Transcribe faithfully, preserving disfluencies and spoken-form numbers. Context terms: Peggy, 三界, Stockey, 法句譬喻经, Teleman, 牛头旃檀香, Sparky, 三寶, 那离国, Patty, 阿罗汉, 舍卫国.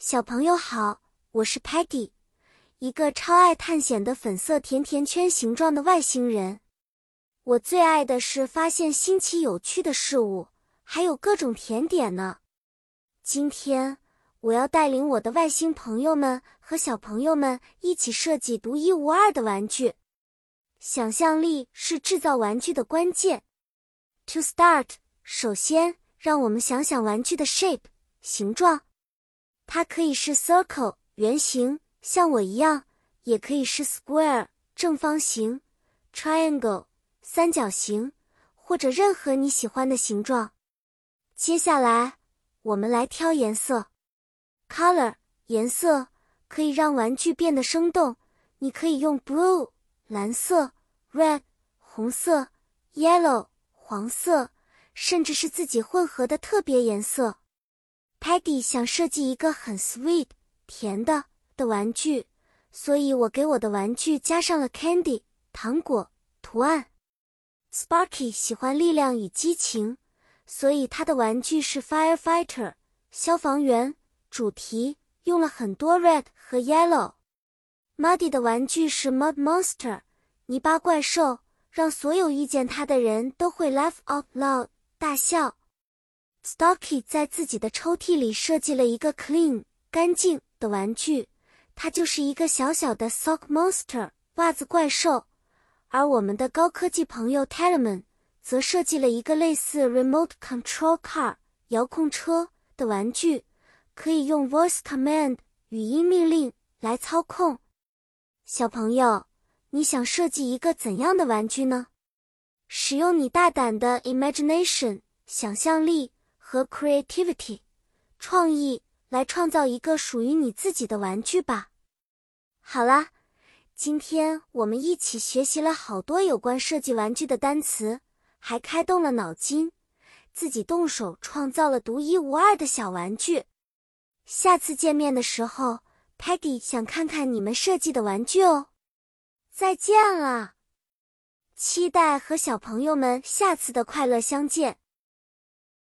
小朋友好，我是 Patty， 一个超爱探险的粉色甜甜圈形状的外星人。我最爱的是发现新奇有趣的事物，还有各种甜点呢。今天，我要带领我的外星朋友们和小朋友们一起设计独一无二的玩具。想象力是制造玩具的关键。To start， 首先让我们想想玩具的 shape 形状，它可以是 circle 圆形，像我一样，也可以是 square 正方形、triangle 三角形，或者任何你喜欢的形状。接下来，我们来挑颜色。color 颜色可以让玩具变得生动，你可以用 blue 蓝色、red 红色、yellow 黄色，甚至是自己混合的特别颜色。Patty 想设计一个很 sweet 甜的的玩具，所以我给我的玩具加上了 candy 糖果图案。Sparky 喜欢力量与激情，所以他的玩具是 firefighter 消防员，主题用了很多 red 和 yellow。Muddy 的玩具是 mud monster 泥巴怪兽，让所有遇见他的人都会 laugh out loud 大笑。Stockey 在自己的抽屉里设计了一个 clean 干净的玩具，它就是一个小小的 sock monster 袜子怪兽。而我们的高科技朋友 Teleman 则设计了一个类似 remote control car 遥控车的玩具，可以用 voice command 语音命令来操控。小朋友，你想设计一个怎样的玩具呢？使用你大胆的 imagination 想象力和 creativity 创意来创造一个属于你自己的玩具吧。好啦，今天我们一起学习了好多有关设计玩具的单词，还开动了脑筋，自己动手创造了独一无二的小玩具。下次见面的时候， Peggy 想看看你们设计的玩具哦。再见了，期待和小朋友们下次的快乐相见。